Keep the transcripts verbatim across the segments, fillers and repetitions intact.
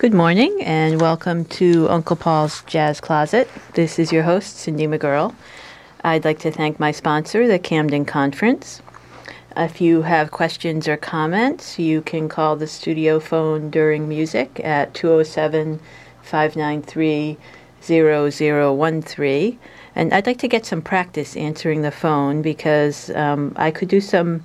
Good morning and welcome to Uncle Paul's Jazz Closet. This is your host, Cindy McGurl. I'd like to thank my sponsor, the Camden Conference. If you have questions or comments, you can call the studio phone during music at two oh seven, five nine three, zero zero one three. And I'd like to get some practice answering the phone because um, I could do some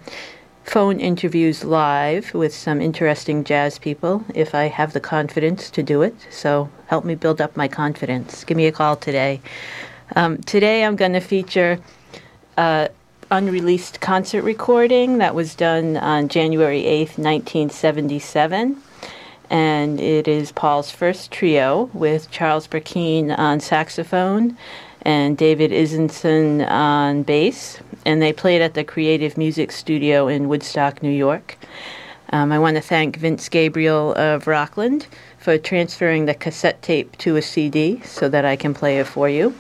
phone interviews live with some interesting jazz people if I have the confidence to do it. So help me build up my confidence. Give me a call today. Um, today I'm going to feature an uh, unreleased concert recording that was done on January eighth, nineteen seventy-seven. And it is Paul's first trio with Charles Brackeen on saxophone and David Izenzon on bass. And they played at the Creative Music Studio in Woodstock, New York. Um, I want to thank Vince Gabriel of Rockland for transferring the cassette tape to a C D so that I can play it for you.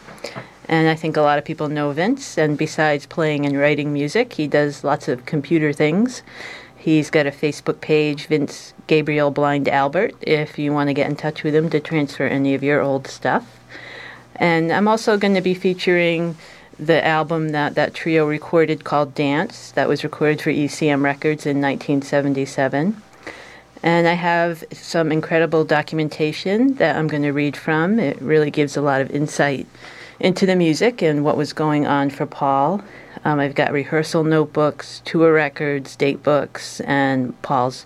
And I think a lot of people know Vince. And besides playing and writing music, he does lots of computer things. He's got a Facebook page, Vince Gabriel Blind Albert, if you want to get in touch with him to transfer any of your old stuff. And I'm also going to be featuring the album that that trio recorded called Dance, that was recorded for E C M Records in nineteen seventy-seven. And I have some incredible documentation that I'm going to read from. It really gives a lot of insight into the music and what was going on for Paul. Um, I've got rehearsal notebooks, tour records, date books, and Paul's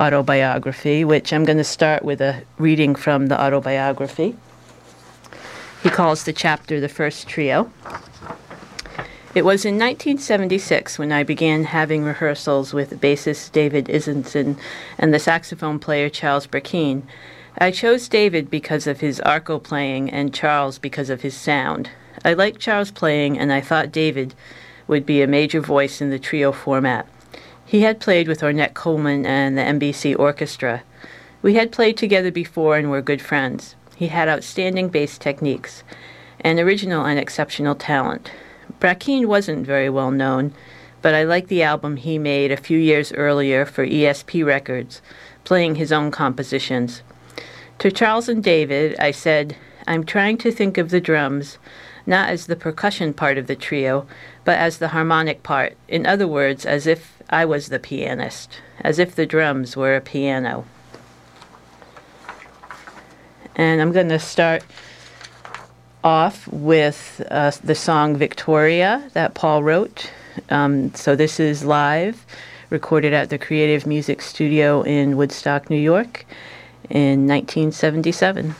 autobiography, which I'm going to start with a reading from the autobiography. He calls the chapter The First Trio. It was in nineteen seventy-six when I began having rehearsals with bassist David Izenzon and the saxophone player Charles Burkine. I chose David because of his arco playing and Charles because of his sound. I liked Charles playing and I thought David would be a major voice in the trio format. He had played with Ornette Coleman and the N B C Orchestra. We had played together before and were good friends. He had outstanding bass techniques and original and exceptional talent. Brackeen wasn't very well known, but I liked the album he made a few years earlier for E S P Records, playing his own compositions. To Charles and David, I said, I'm trying to think of the drums, not as the percussion part of the trio, but as the harmonic part. In other words, as if I was the pianist, as if the drums were a piano. And I'm going to start off with uh, the song Victoria that Paul wrote. Um, so this is live, recorded at the Creative Music Studio in Woodstock, New York in nineteen seventy-seven.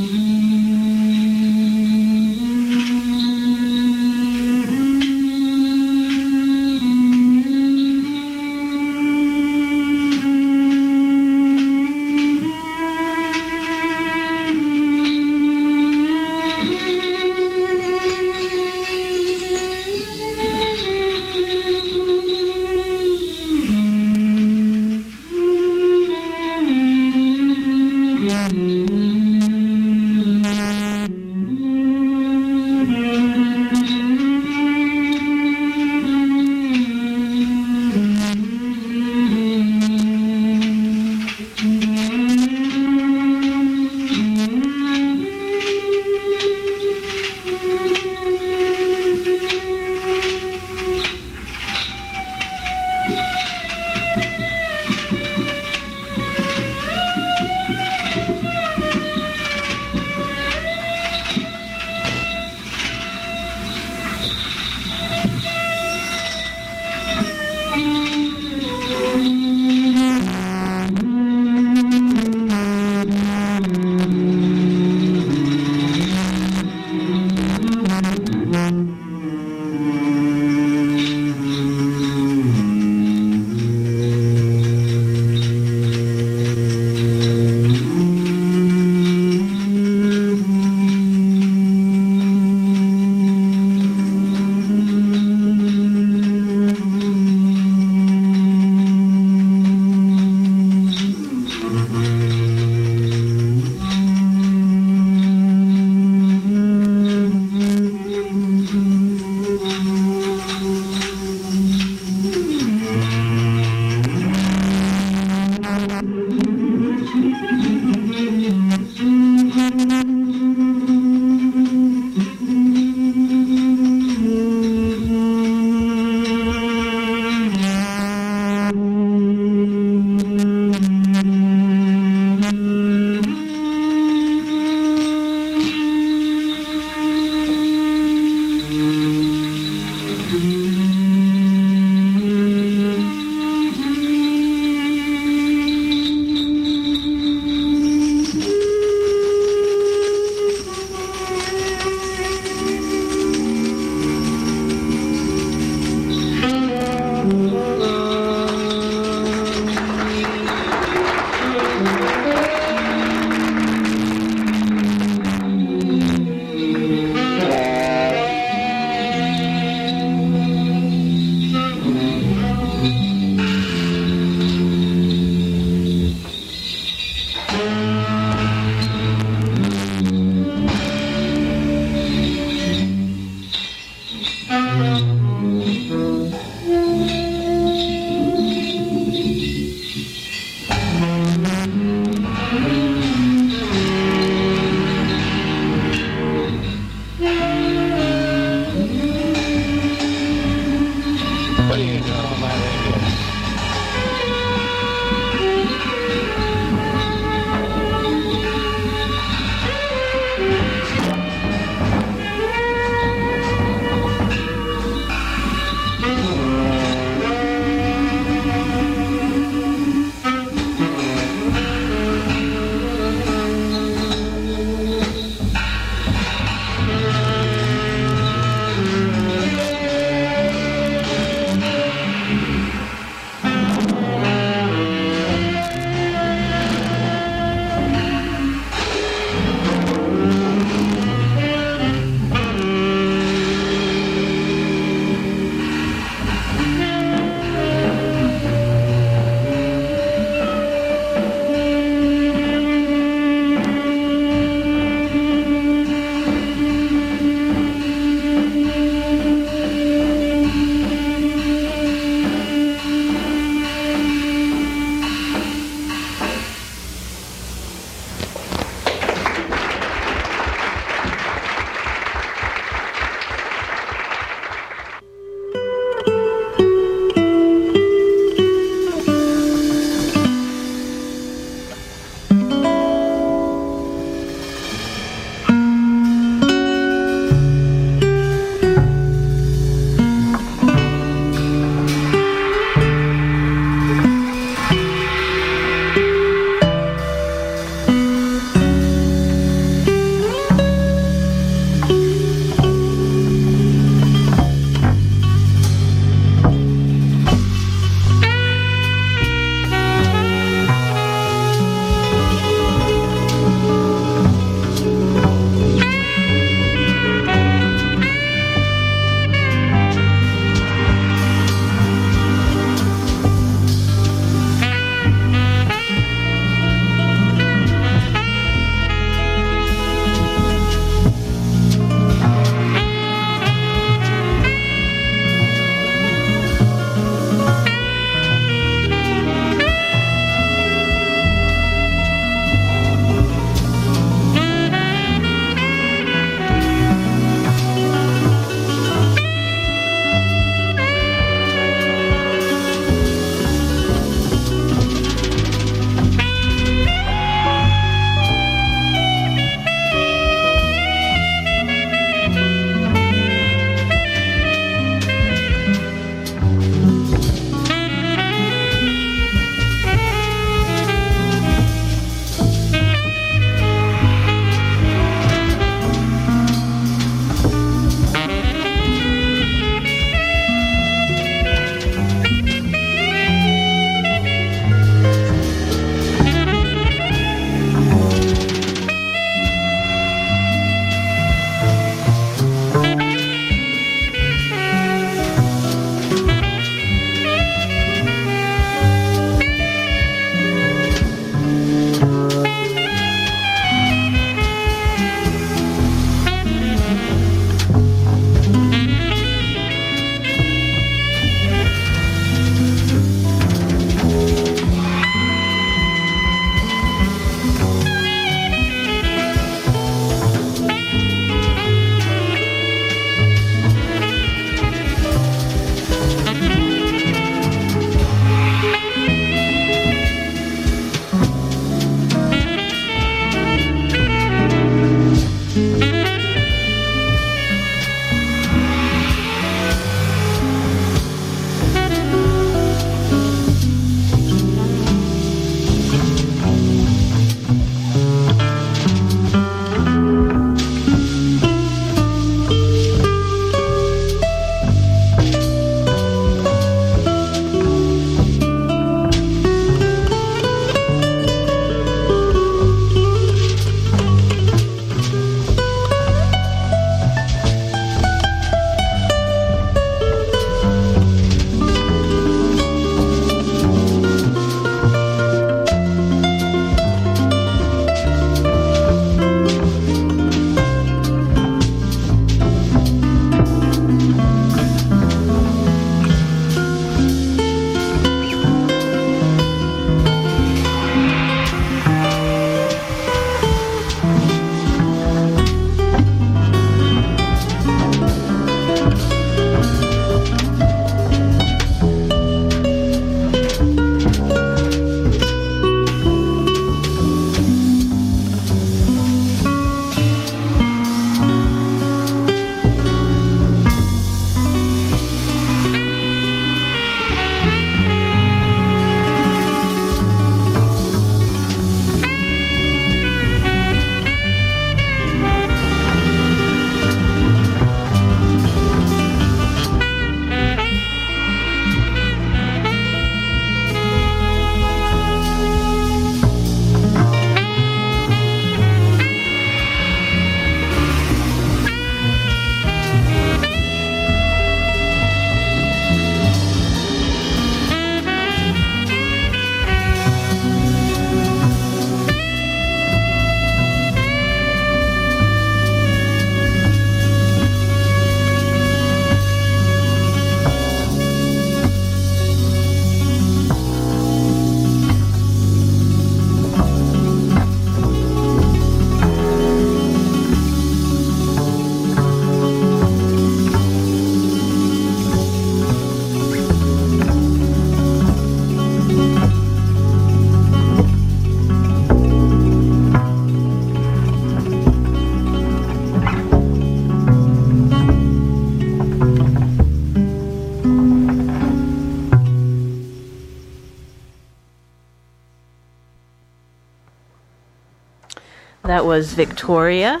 That was Victoria,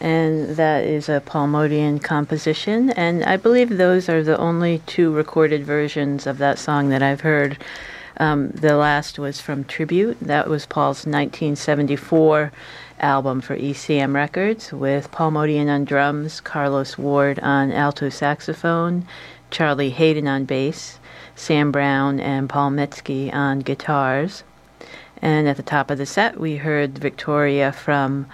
and that is a Paul Motian composition, and I believe those are the only two recorded versions of that song that I've heard. Um, the last was from Tribute. That was Paul's nineteen seventy-four album for E C M Records, with Paul Motian on drums, Carlos Ward on alto saxophone, Charlie Haden on bass, Sam Brown and Paul Metzke on guitars. And at the top of the set, we heard Victoria from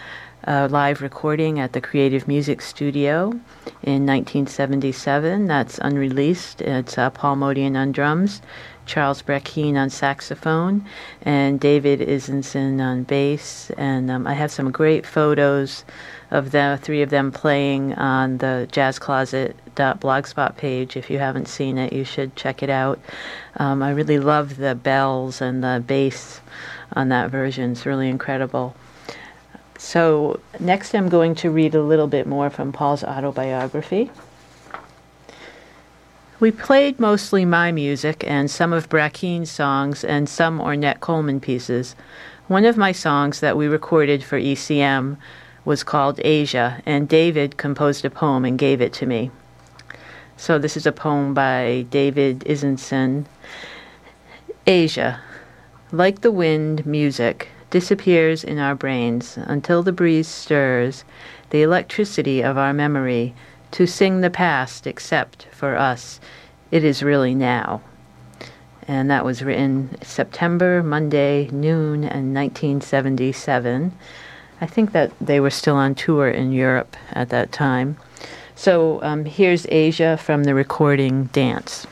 a live recording at the Creative Music Studio in nineteen seventy-seven. That's unreleased. It's uh, Paul Motian on drums, Charles Brackeen on saxophone, and David Izenzon on bass. And um, I have some great photos of the three of them playing on the jazz closet dot blogspot page. If you haven't seen it, you should check it out. Um, I really love the bells and the bass on that version. It's really incredible. So next I'm going to read a little bit more from Paul's autobiography. We played mostly my music and some of Brackeen's songs and some Ornette Coleman pieces. One of my songs that we recorded for E C M was called Asia, and David composed a poem and gave it to me. So this is a poem by David Izenzon. Asia, like the wind, music disappears in our brains until the breeze stirs the electricity of our memory to sing the past, except for us, it is really now. And that was written September, Monday, noon, and nineteen seventy-seven. I think that they were still on tour in Europe at that time. So um, here's Asia from the recording Dance.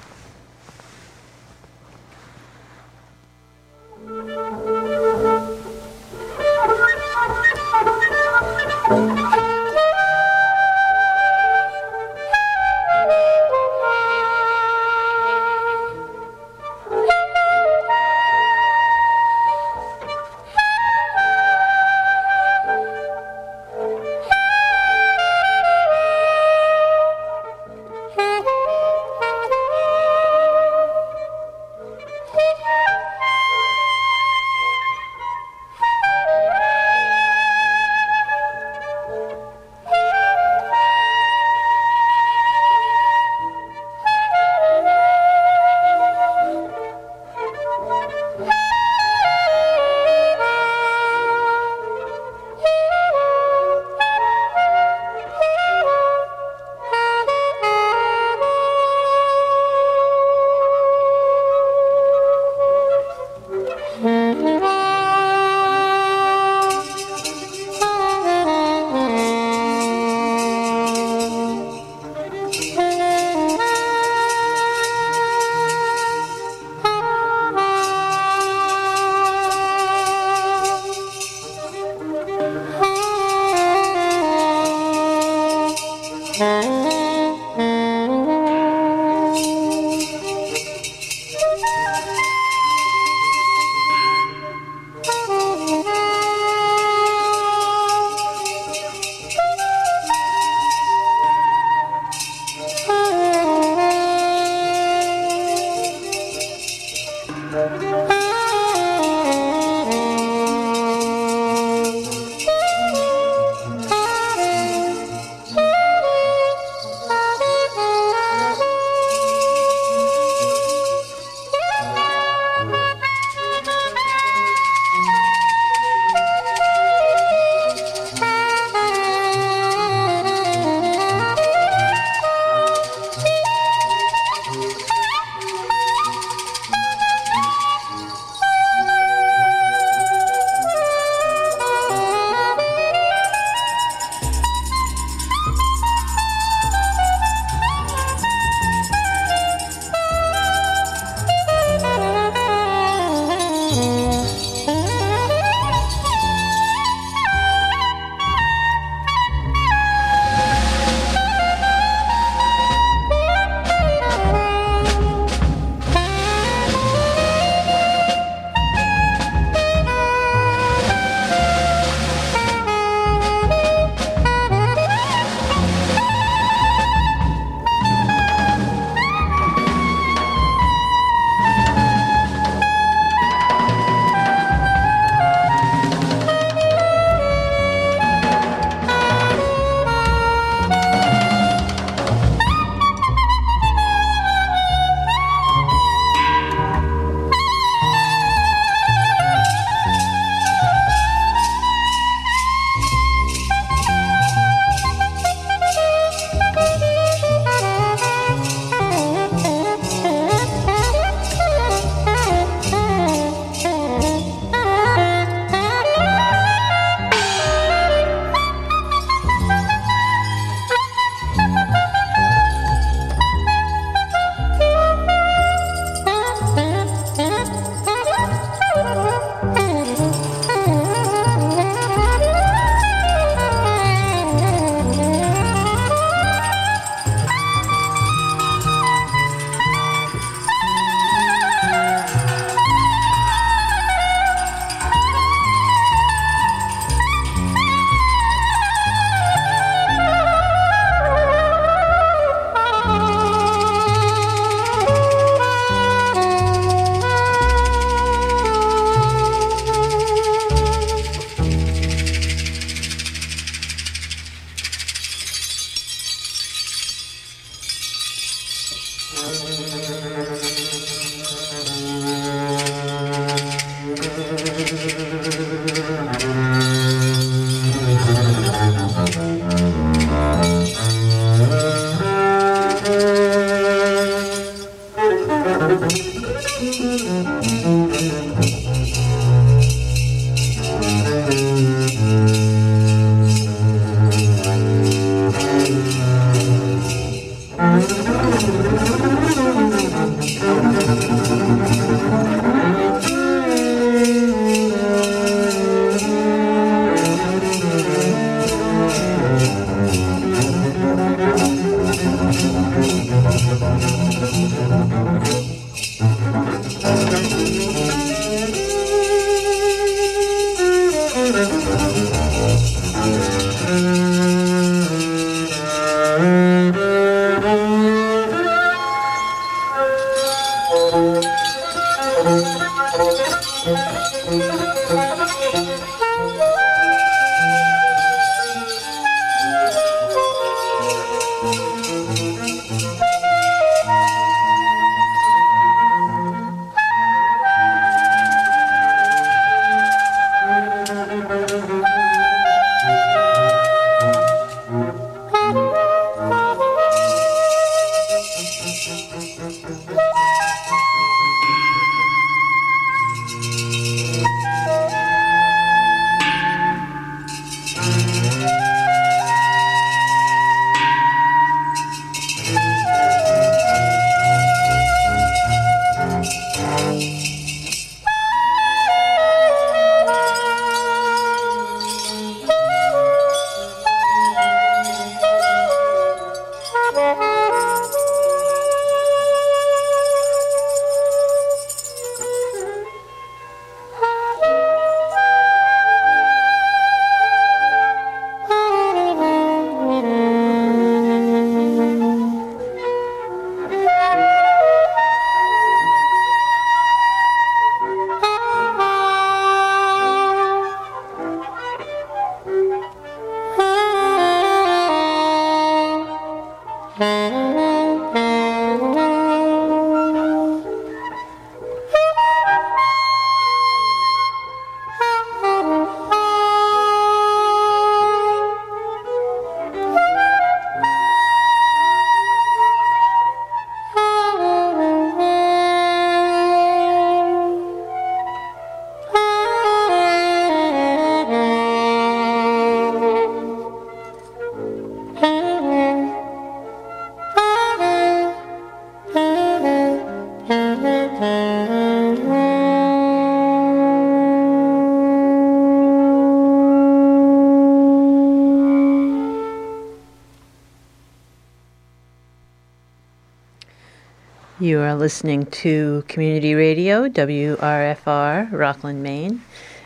You are listening to Community Radio, W R F R, Rockland, Maine,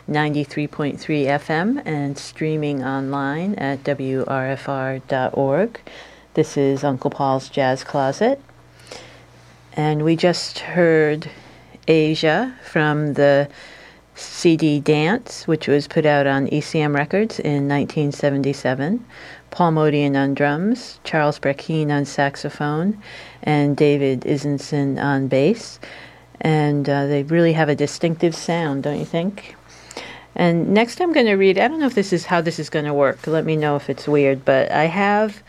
ninety-three point three F M, and streaming online at W R F R dot org. This is Uncle Paul's Jazz Closet. And we just heard Asia from the C D Dance, which was put out on E C M Records in nineteen seventy-seven. Paul Motian on drums, Charles Brackeen on saxophone, and David Izenzon on bass. And uh, they really have a distinctive sound, don't you think? And next I'm going to read, I don't know if this is how this is going to work. Let me know if it's weird, but I have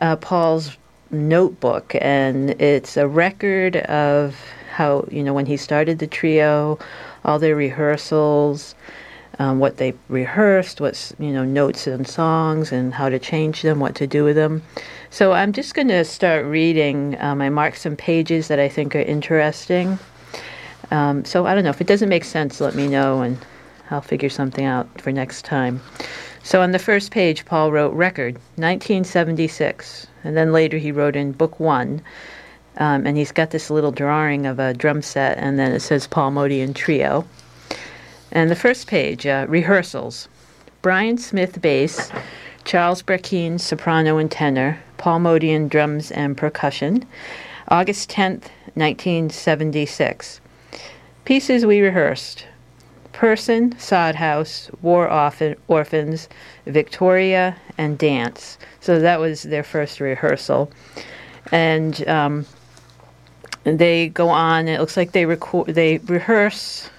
uh, Paul's notebook, and it's a record of how, you know, when he started the trio, all their rehearsals, Um, what they rehearsed, what's, you know, notes and songs and how to change them, what to do with them. So I'm just going to start reading. Um, I marked some pages that I think are interesting. Um, so I don't know. If it doesn't make sense, let me know and I'll figure something out for next time. So on the first page, Paul wrote record, nineteen seventy-six. And then later he wrote in book one. Um, and he's got this little drawing of a drum set, and then it says Paul Motian Trio. And the first page, uh, rehearsals. Brian Smith, bass, Charles Brackeen, soprano and tenor, Paul Motian, drums and percussion, August tenth, nineteen seventy-six. Pieces we rehearsed. Person, Sod House, War Orphan, Orphans, Victoria, and Dance. So that was their first rehearsal. And um, they go on, it looks like they record, they rehearse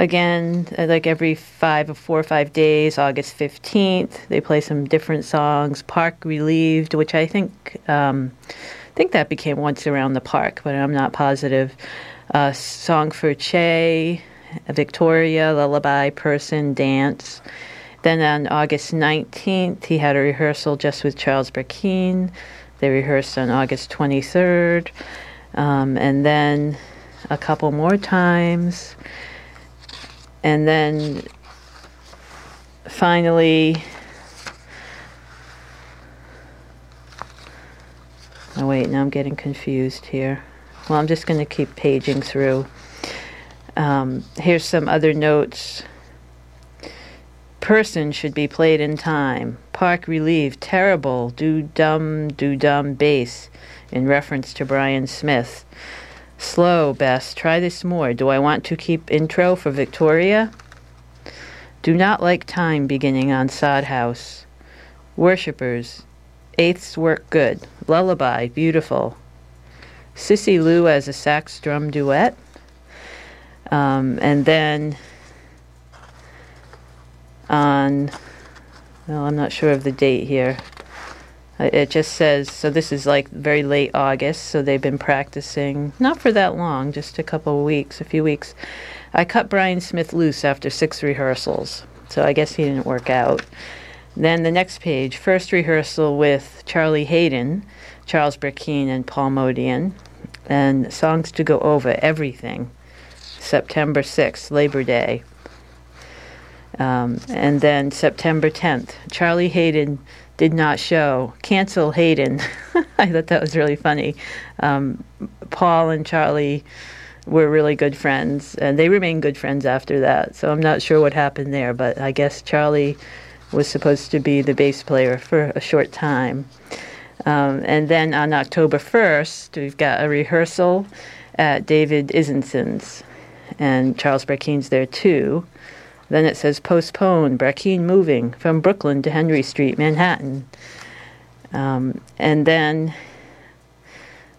again, like every five or four or five days. August fifteenth, they play some different songs. Park Relieved, which I think um, I think that became Once Around the Park, but I'm not positive. Uh, Song for Che, Victoria, Lullaby, Person, Dance. Then on August nineteenth, he had a rehearsal just with Charles Brackeen. They rehearsed on August twenty-third, um, and then a couple more times. And then finally, oh wait, now I'm getting confused here. Well, I'm just going to keep paging through. Um, here's some other notes. Person should be played in time. Park Relieved, terrible, do dumb, do dumb bass, in reference to Brian Smith. Slow, Bess. Try this more. Do I want to keep intro for Victoria? Do not like time beginning on sod house. Worshippers, eighths work good. Lullaby, beautiful. Sissy Lou as a sax drum duet. Um, and then on, well, I'm not sure of the date here. It just says, so this is like very late August, so they've been practicing, not for that long, just a couple of weeks, a few weeks. I cut Brian Smith loose after six rehearsals, so I guess he didn't work out. Then the next page, first rehearsal with Charlie Haden, Charles Brackeen, and Paul Motian, and songs to go over, everything, September sixth, Labor Day. Um, and then September tenth, Charlie Haden did not show. Cancel Haden. I thought that was really funny. Um, Paul and Charlie were really good friends, and they remained good friends after that. So I'm not sure what happened there, but I guess Charlie was supposed to be the bass player for a short time. Um, and then on October first, we've got a rehearsal at David Izenzon's, and Charles Brackeen's there too. Then it says, postpone, Brackeen moving from Brooklyn to Henry Street, Manhattan. Um, and then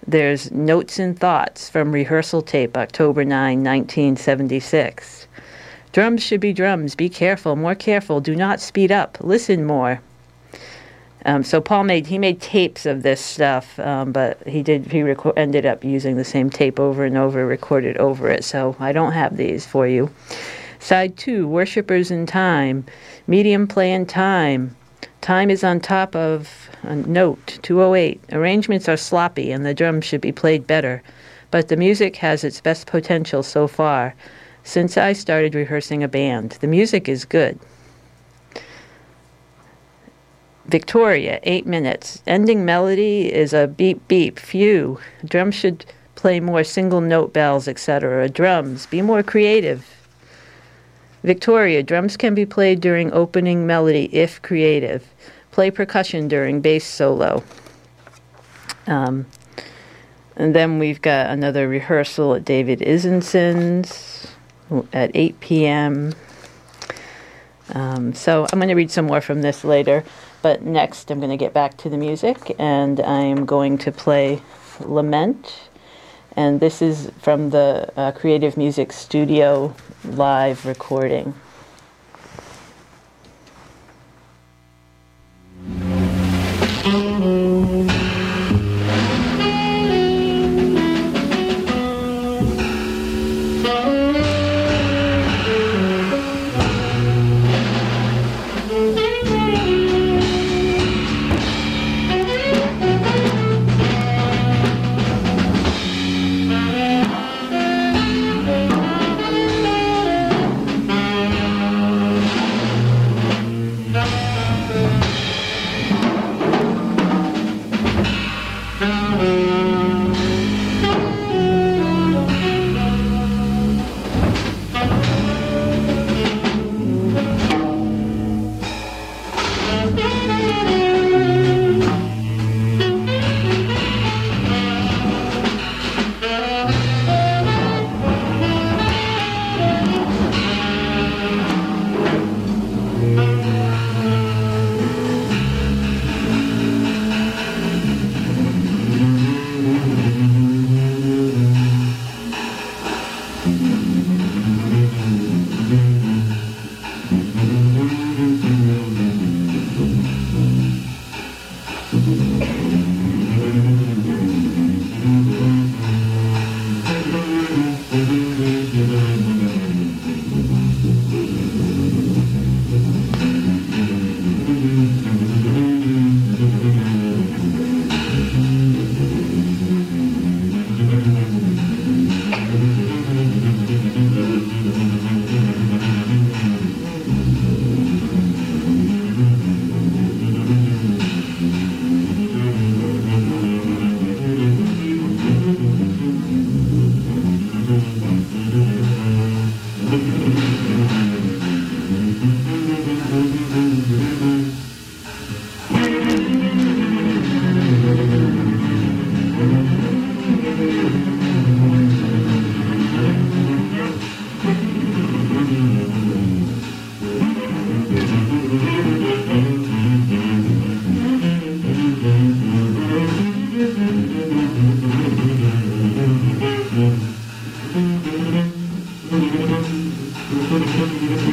there's Notes and Thoughts from rehearsal tape, October ninth, nineteen seventy-six. Drums should be drums. Be careful, more careful. Do not speed up. Listen more. Um, so Paul made, he made tapes of this stuff, um, but he did, he reco- ended up using the same tape over and over, recorded over it. So I don't have these for you. Side two, Worshippers in Time, Medium Play in Time. Time is on top of a note, two oh eight. Arrangements are sloppy and the drums should be played better, but the music has its best potential so far. Since I started rehearsing a band, the music is good. Victoria, eight minutes. Ending melody is a beep beep, phew. Drums should play more single note bells, et cetera. Drums, be more creative. Victoria, drums can be played during opening melody if creative. Play percussion during bass solo. Um, and then we've got another rehearsal at David Izenzon's at eight p m Um, so I'm going to read some more from this later, but next I'm going to get back to the music, and I'm going to play Lament. And this is from the uh, Creative Music Studio live recording. Mm-hmm. Mm-hmm.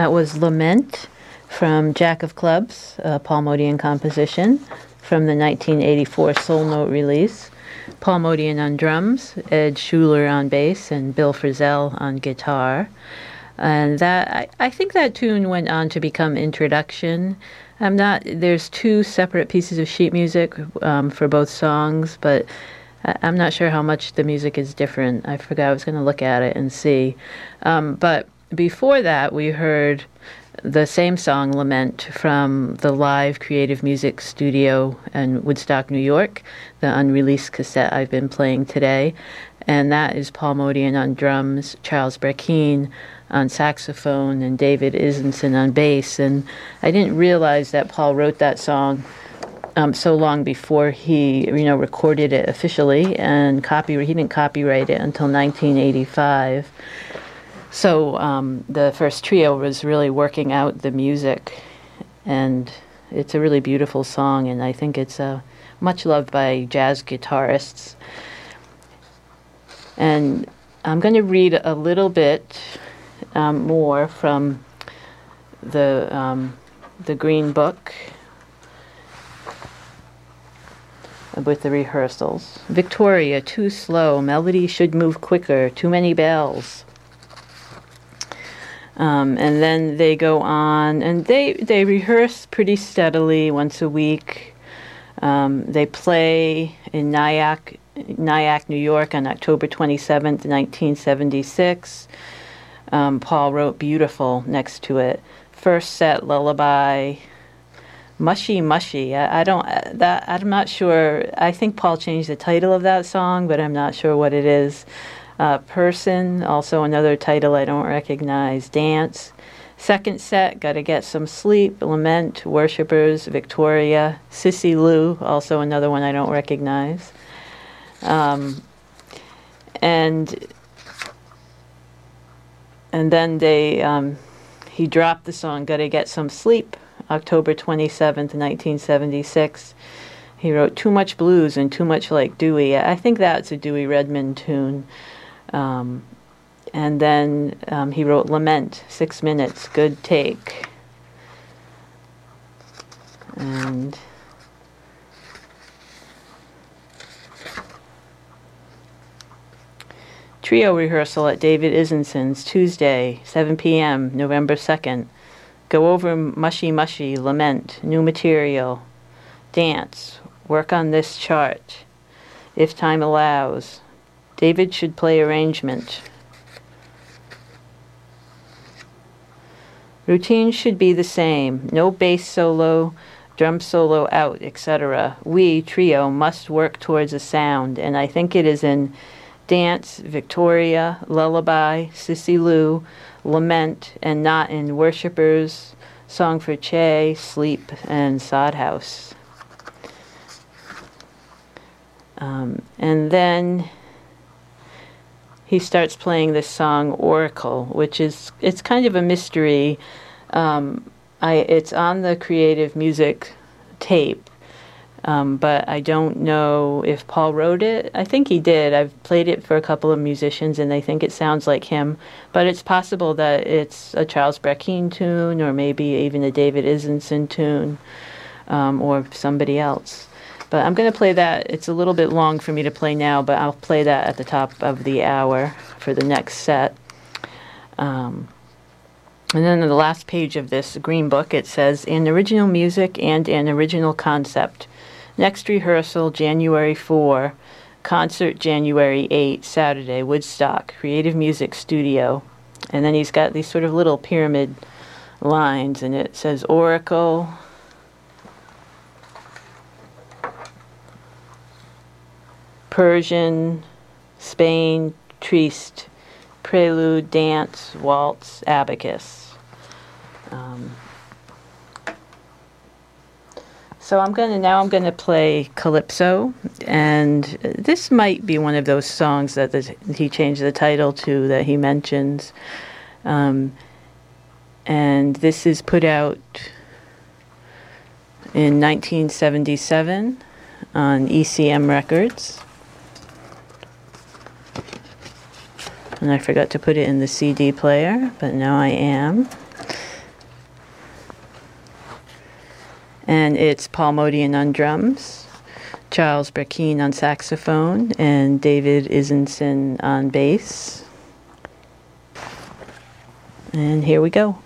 That was Lament from Jack of Clubs, a Paul Motian composition from the nineteen eighty-four Soul Note release. Paul Motian on drums, Ed Schuller on bass, and Bill Frisell on guitar. And that I, I think that tune went on to become Introduction. I'm not, there's two separate pieces of sheet music um, for both songs, but I, I'm not sure how much the music is different. I forgot, I was going to look at it and see. Um, but before that, we heard the same song, Lament, from the live Creative Music Studio in Woodstock, New York, the unreleased cassette I've been playing today. And that is Paul Motian on drums, Charles Brackeen on saxophone, and David Izenzon on bass. And I didn't realize that Paul wrote that song um, so long before he, you know, recorded it officially, and copy he didn't copyright it until nineteen eighty-five. So um, the first trio was really working out the music, and it's a really beautiful song, and I think it's uh, much loved by jazz guitarists. And I'm going to read a little bit Um, more from the um, the Green Book with the rehearsals. Victoria, too slow. Melody should move quicker. Too many bells. Um, and then they go on, and they they rehearse pretty steadily once a week. Um, they play in Nyack, Nyack, New York, on October twenty-seventh, nineteen seventy-six. Um, Paul wrote Beautiful next to it. First set, Lullaby, Mushy Mushy. I, I don't, that, I'm not sure. I think Paul changed the title of that song, but I'm not sure what it is. Uh, Person, also another title I don't recognize. Dance. Second set, Gotta Get Some Sleep, Lament, Worshippers, Victoria, Sissy Lou, also another one I don't recognize. Um, and... And then they, um, he dropped the song Gotta Get Some Sleep, October twenty-seventh, nineteen seventy-six. He wrote Too Much Blues and Too Much Like Dewey. I think that's a Dewey Redman tune. Um, and then um, he wrote Lament, Six Minutes, Good Take. And trio rehearsal at David Izenzon's Tuesday, seven p m, November second. Go over Mushy Mushy, Lament, New Material, Dance, Work on This Chart, If Time Allows. David Should Play Arrangement. Routine should be the same. No bass solo, drum solo out, et cetera. We, trio, must work towards a sound, and I think it is in Dance, Victoria, Lullaby, Sissy Lou, Lament, and not in Worshippers, Song for Che, Sleep, and Sod House. Um, and then he starts playing this song, Oracle, which is, it's kind of a mystery. Um, I, it's on the Creative Music tape. Um, but I don't know if Paul wrote it. I think he did. I've played it for a couple of musicians, and they think it sounds like him. But it's possible that it's a Charles Brackeen tune, or maybe even a David Izenzon tune, um, or somebody else. But I'm going to play that. It's a little bit long for me to play now, but I'll play that at the top of the hour for the next set. Um, And then on the last page of this Green Book, it says, An Original Music and an Original Concept. Next rehearsal, January fourth. Concert, January eighth, Saturday, Woodstock, Creative Music Studio. And then he's got these sort of little pyramid lines, and it says Oracle, Persian, Spain, Triste, Prelude, Dance, Waltz, Abacus. Um, so I'm going to now I'm going to play Calypso, and this might be one of those songs that the, he changed the title to that he mentions. Um, and this is put out in nineteen seventy-seven on E C M Records. And I forgot to put it in the C D player, but now I am. and it's Paul Motian on drums, Charles Brackeen on saxophone, and David Izenzon on bass. And here we go.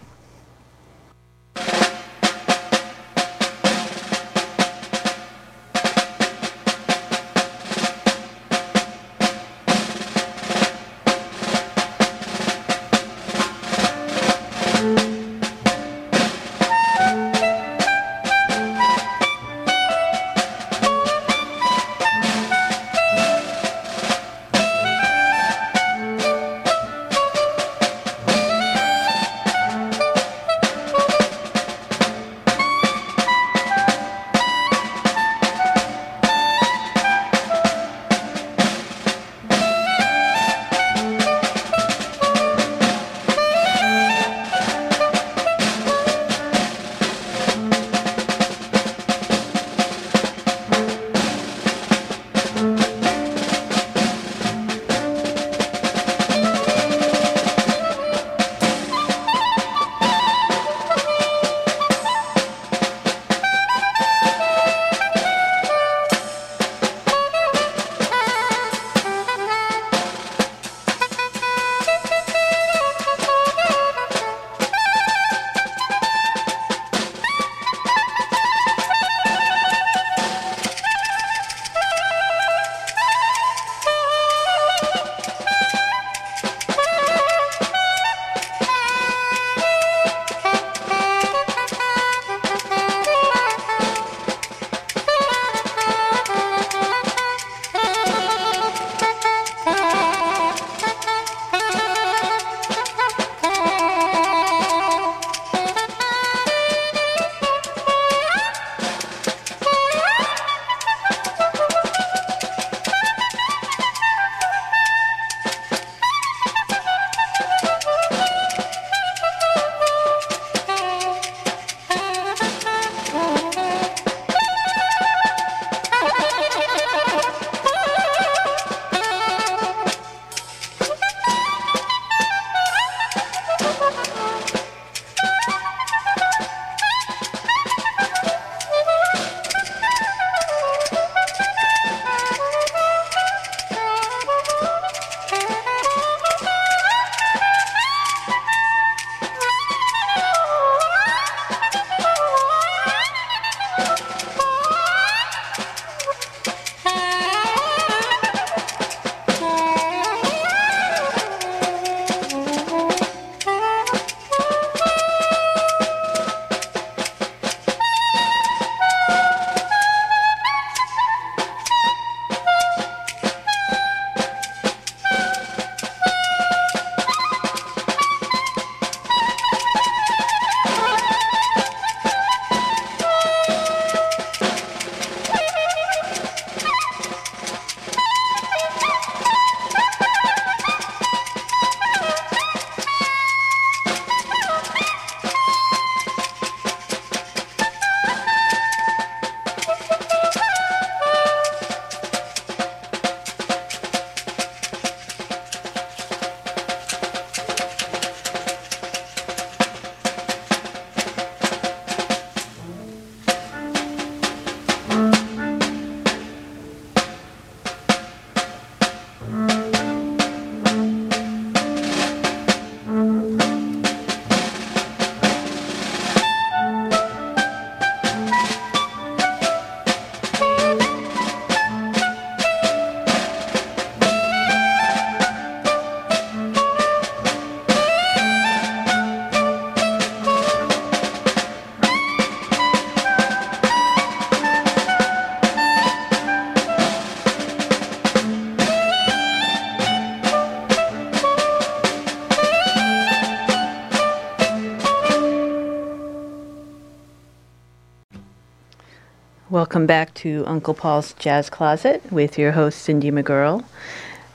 Welcome back to Uncle Paul's Jazz Closet with your host, Cindy McGurl.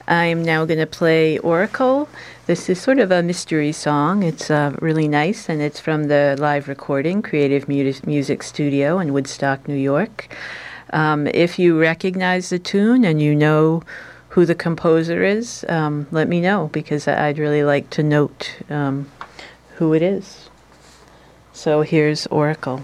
I'm now going to play Oracle. This is sort of a mystery song. It's uh, really nice, and it's from the live recording, Creative Music Studio in Woodstock, New York. Um, if you recognize the tune and you know who the composer is, um, let me know, because I'd really like to note um, who it is. So here's Oracle.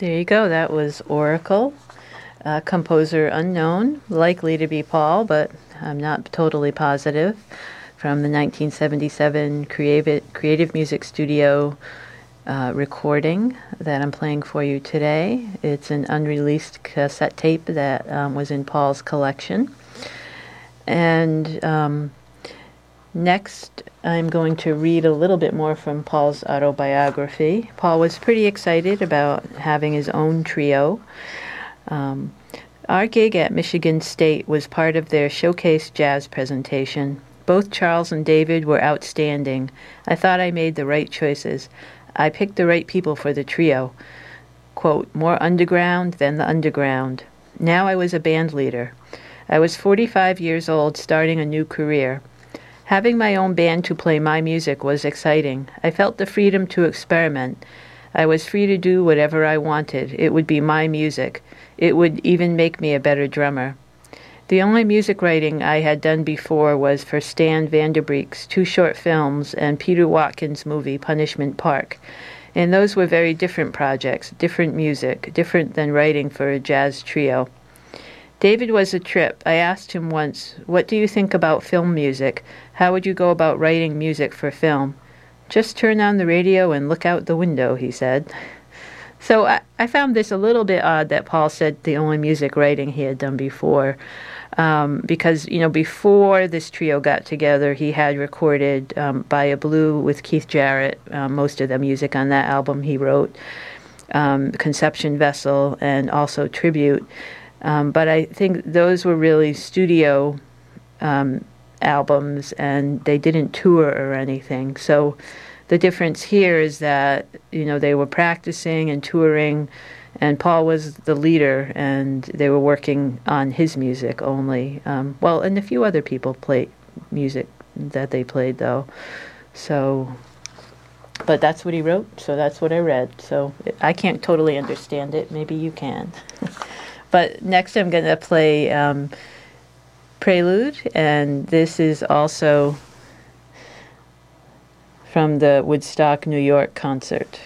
There you go. That was Oracle, uh, composer unknown, likely to be Paul, but I'm not totally positive, from the nineteen seventy-seven Creative, Creative Music Studio uh, recording that I'm playing for you today. It's an unreleased cassette tape that um, was in Paul's collection. And um, next, I'm going to read a little bit more from Paul's autobiography. Paul was pretty excited about having his own trio. Um, our gig at Michigan State was part of their showcase jazz presentation. Both Charles and David were outstanding. I thought I made the right choices. I picked the right people for the trio. Quote, more underground than the underground. Now I was a band leader. I was forty-five years old, starting a new career. Having my own band to play my music was exciting. I felt the freedom to experiment. I was free to do whatever I wanted. It would be my music. It would even make me a better drummer. The only music writing I had done before was for Stan Vanderbreek's two short films and Peter Watkins' movie, Punishment Park. And those were very different projects, different music, different than writing for a jazz trio. David was a trip. I asked him once, what do you think about film music? How would you go about writing music for film? Just turn on the radio and look out the window, he said. So I, I found this a little bit odd that Paul said the only music writing he had done before. Um, because, you know, before this trio got together, he had recorded um, By a Blue with Keith Jarrett, uh, most of the music on that album he wrote, um, Conception Vessel, and also Tribute. Um, but I think those were really studio um, albums, and they didn't tour or anything. So the difference here is that, you know, they were practicing and touring, and Paul was the leader, and they were working on his music only. Um, well, and a few other people played music that they played, though. So, but that's what he wrote, so that's what I read. So I can't totally understand it. Maybe you can. But next I'm going to play um, Prelude, and this is also from the Woodstock, New York concert.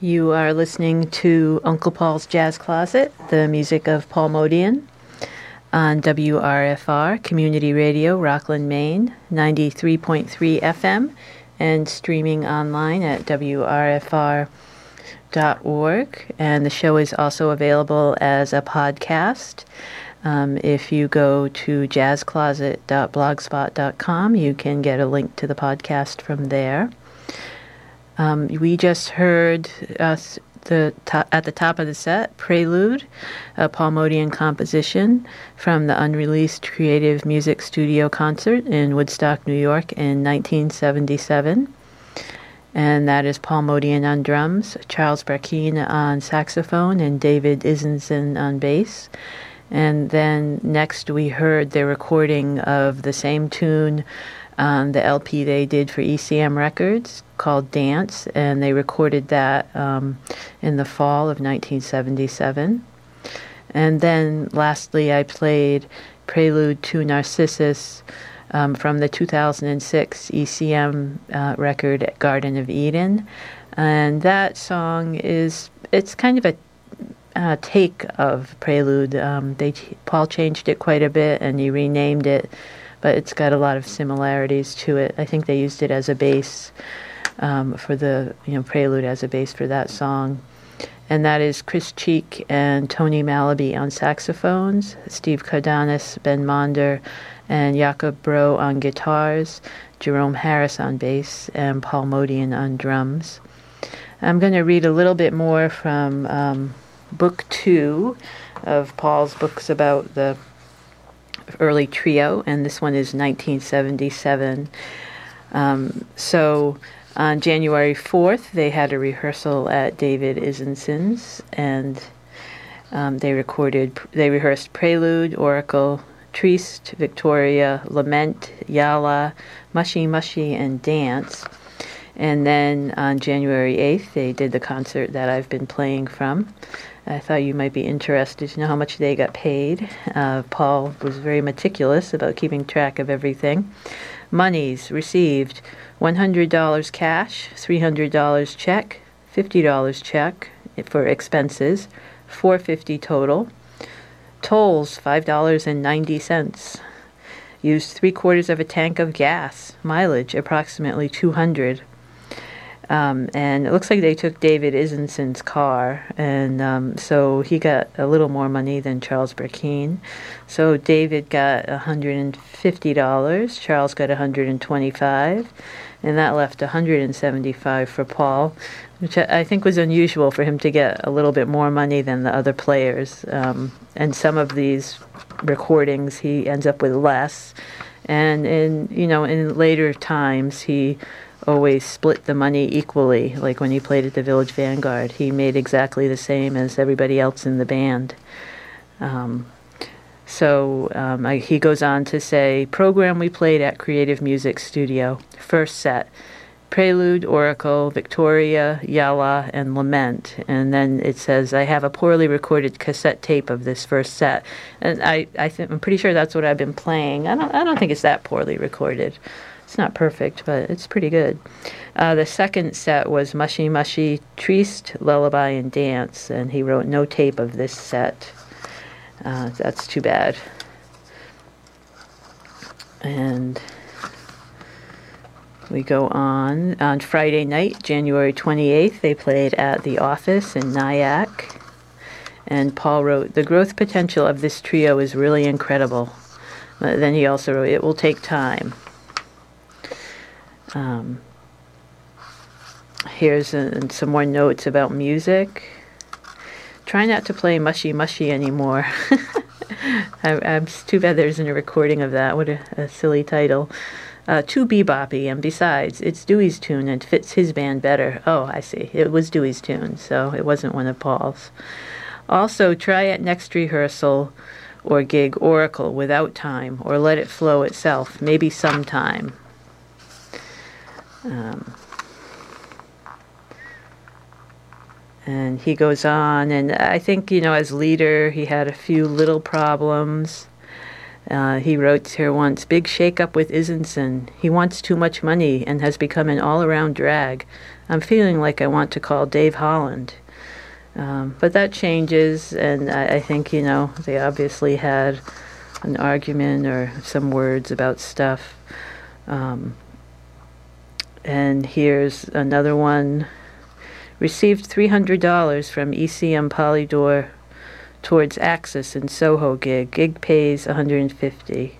You are listening to Uncle Paul's Jazz Closet, the music of Paul Motian on W R F R, Community Radio, Rockland, Maine, ninety-three point three F M, and streaming online at W R F R dot org. And the show is also available as a podcast. Um, if you go to jazz closet dot blogspot dot com, you can get a link to the podcast from there. Um, we just heard uh, the to- at the top of the set, Prelude, a Paul Motian composition from the unreleased Creative Music Studio concert in Woodstock, New York in nineteen seventy-seven. And that is Paul Motian on drums, Charles Brackeen on saxophone, and David Izenzon on bass. And then next we heard the recording of the same tune on the L P they did for E C M Records called Dance, and they recorded that um, in the fall of nineteen seventy-seven. And then lastly, I played Prelude to Narcissus um, from the two thousand six E C M uh, record Garden of Eden. And that song is, it's kind of a Uh, take of Prelude. Um, they Paul changed it quite a bit and he renamed it, but it's got a lot of similarities to it. I think they used it as a bass um, for the, you know, Prelude as a bass for that song. and that is Chris Cheek and Tony Malaby on saxophones, Steve Cardanis, Ben Monder, and Jakob Bro on guitars, Jerome Harris on bass, and Paul Motian on drums. I'm going to read a little bit more from um, book two of Paul's books about the early trio, and this one is nineteen seventy-seven. Um, so on January fourth, they had a rehearsal at David Izenzon's, and um, they recorded, they rehearsed Prelude, Oracle, Triste, Victoria, Lament, Yalla, Mushy Mushy, and Dance. And then on January eighth, they did the concert that I've been playing from. I thought you might be interested to know how much they got paid. Uh, Paul was very meticulous about keeping track of everything. Monies received: one hundred dollars cash, three hundred dollars check, fifty dollars check for expenses, four hundred fifty dollars total. Tolls, five dollars and ninety cents. Used three quarters of a tank of gas. Mileage, approximately two hundred. Um, and it looks like they took David Izenson's car, and um, so he got a little more money than Charles Brackeen. So David got one hundred fifty dollars, Charles got one hundred twenty-five dollars, and that left one hundred seventy-five dollars for Paul, which I think was unusual for him to get a little bit more money than the other players. Um, and some of these recordings he ends up with less, and in you know in later times he always split the money equally. Like when he played at the Village Vanguard, he made exactly the same as everybody else in the band. Um, so um, I, he goes on to say, program we played at Creative Music Studio. First set, Prelude, Oracle, Victoria, Yalla, and Lament. And then it says, I have a poorly recorded cassette tape of this first set. And I, I th- I'm pretty sure that's what I've been playing. I don't, I don't think it's that poorly recorded. It's not perfect, but it's pretty good. Uh, the second set was Mushy Mushy, Triste, Lullaby, and Dance, and he wrote no tape of this set. Uh, that's too bad. And we go on. On Friday night, January twenty-eighth, they played at The Office in Nyack, and Paul wrote, the growth potential of this trio is really incredible. Uh, then he also wrote, it will take time. Um, here's uh, some more notes about music. Try not to play Mushy Mushy anymore. I, I'm too bad there isn't a recording of that. What a, a silly title. Uh, too beboppy, and besides, it's Dewey's tune and fits his band better. Oh, I see. It was Dewey's tune, so it wasn't one of Paul's. Also, try at next rehearsal or gig Oracle without time, or let it flow itself, maybe sometime. Um, and he goes on, and I think, you know, as leader, he had a few little problems. Uh, he wrote here once, big shakeup with Isenson. He wants too much money and has become an all-around drag. I'm feeling like I want to call Dave Holland. Um, but that changes, and I, I think, you know, they obviously had an argument or some words about stuff. Um... And here's another one. Received three hundred dollars from E C M Polydor towards Axis and Soho gig. Gig pays one hundred fifty dollars.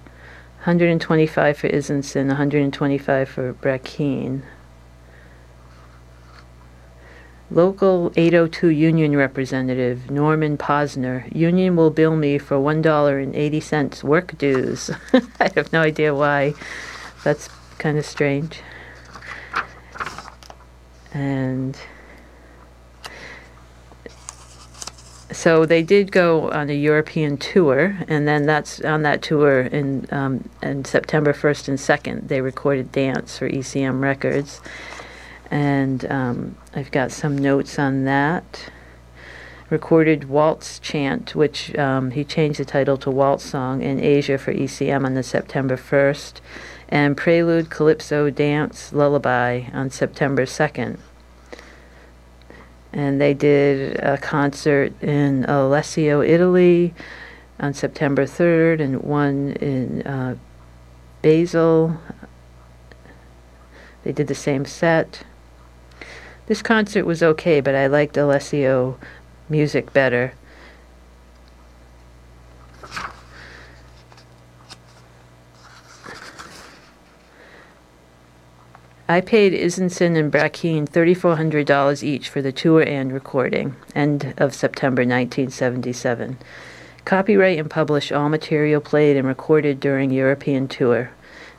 one hundred twenty-five dollars for Isenson, one hundred twenty-five dollars for Brackeen. Local eight oh two union representative Norman Posner. Union will bill me for one dollar and eighty cents work dues. I have no idea why. That's kind of strange. And so they did go on a European tour, and then that's on that tour in um, in September first and second, they recorded Dance for E C M Records. And um, I've got some notes on that. Recorded Waltz Chant, which um, he changed the title to Waltz Song, in Asia for E C M on the September first. And Prelude, Calypso, Dance, Lullaby on September second. And they did a concert in Alessio, Italy on September third, and one in uh, Basel. They did the same set. This concert was okay, but I liked Alessio music better. I paid Izenzon and Brackeen three thousand four hundred dollars each for the tour and recording, end of September nineteen seventy-seven. Copyright and publish all material played and recorded during European tour.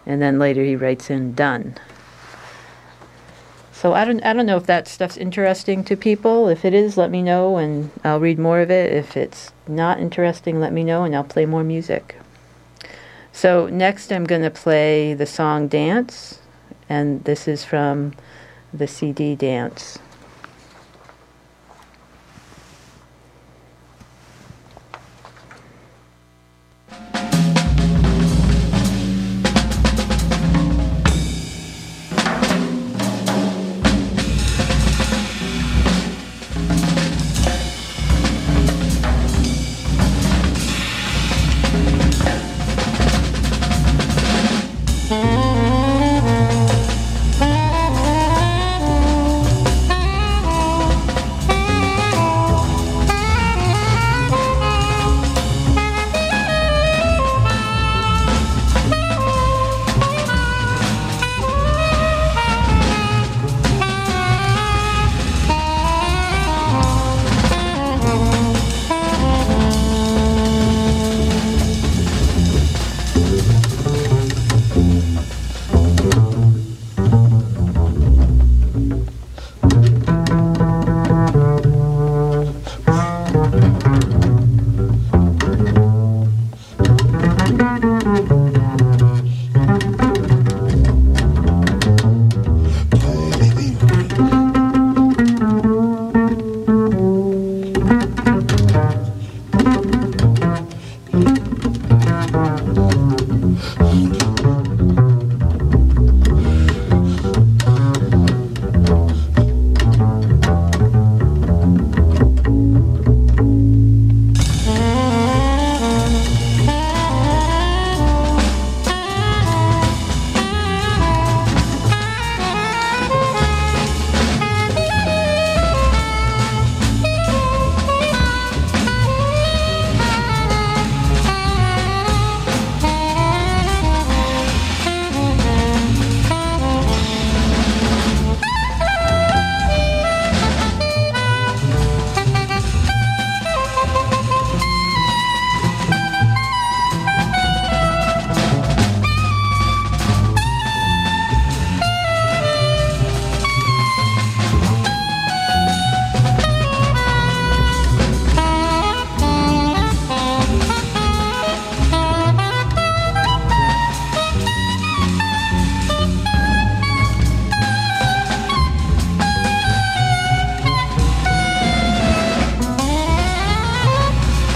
And then later he writes in, done. So I don't, I don't know if that stuff's interesting to people. If it is, let me know, and I'll read more of it. If it's not interesting, let me know, and I'll play more music. So next I'm going to play the song Dance. And this is from the C D Dance.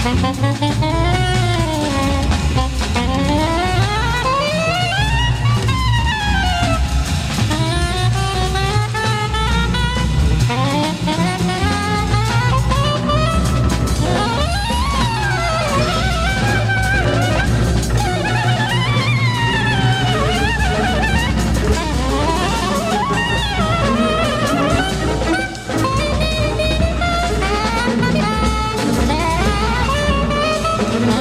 Thank you.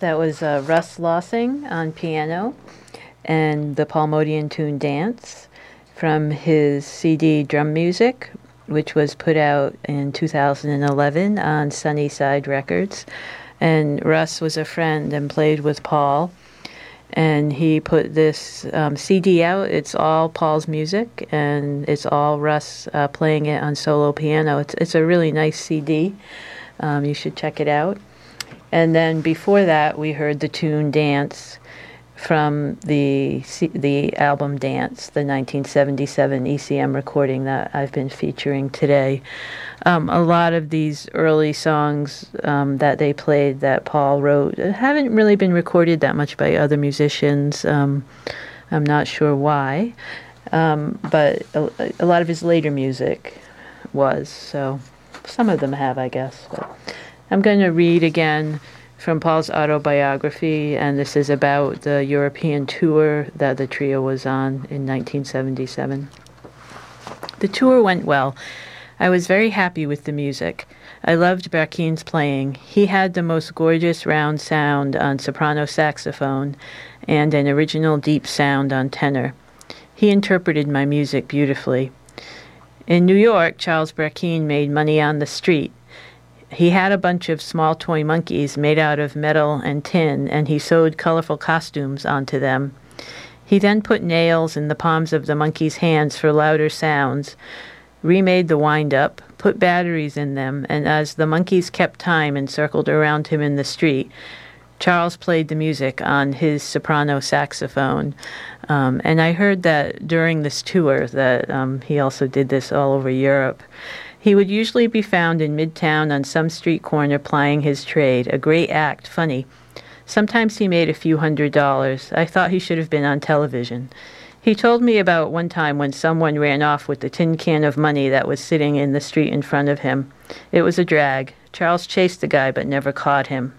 That was uh, Russ Lossing on piano and the Paul Motian tune Dance from his C D Drum Music, which was put out in two thousand eleven on Sunnyside Records. And Russ was a friend and played with Paul. And he put this um, C D out. It's all Paul's music, and it's all Russ uh, playing it on solo piano. It's, it's a really nice C D. Um, you should check it out. And then before that, we heard the tune Dance from the the album Dance, the nineteen seventy-seven E C M recording that I've been featuring today. Um, a lot of these early songs um, that they played that Paul wrote haven't really been recorded that much by other musicians. Um, I'm not sure why, um, but a, a lot of his later music was. So some of them have, I guess. But I'm going to read again from Paul's autobiography, and this is about the European tour that the trio was on in nineteen seventy-seven. The tour went well. I was very happy with the music. I loved Brackeen's playing. He had the most gorgeous round sound on soprano saxophone and an original deep sound on tenor. He interpreted my music beautifully. In New York, Charles Brackeen made money on the street. He had a bunch of small toy monkeys made out of metal and tin, and he sewed colorful costumes onto them. He then put nails in the palms of the monkeys' hands for louder sounds, remade the wind-up, put batteries in them, and as the monkeys kept time and circled around him in the street, Charles played the music on his soprano saxophone. Um, and I heard that during this tour that um, he also did this all over Europe. He would usually be found in Midtown on some street corner plying his trade, a great act, funny. Sometimes he made a few hundred dollars. I thought he should have been on television. He told me about one time when someone ran off with the tin can of money that was sitting in the street in front of him. It was a drag. Charles chased the guy but never caught him.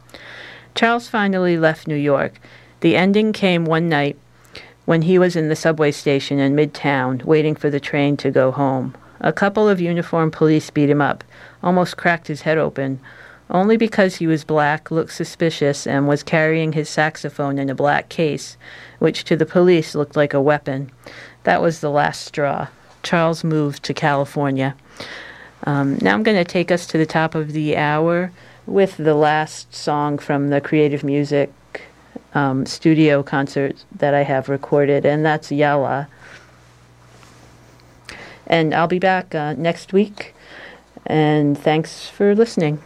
Charles finally left New York. The ending came one night when he was in the subway station in Midtown, waiting for the train to go home. A couple of uniformed police beat him up, almost cracked his head open, only because he was black, looked suspicious, and was carrying his saxophone in a black case, which to the police looked like a weapon. That was the last straw. Charles moved to California. Um, now I'm going to take us to the top of the hour with the last song from the Creative Music um, Studio concert that I have recorded, and that's Yalla. And I'll be back uh, next week, and thanks for listening.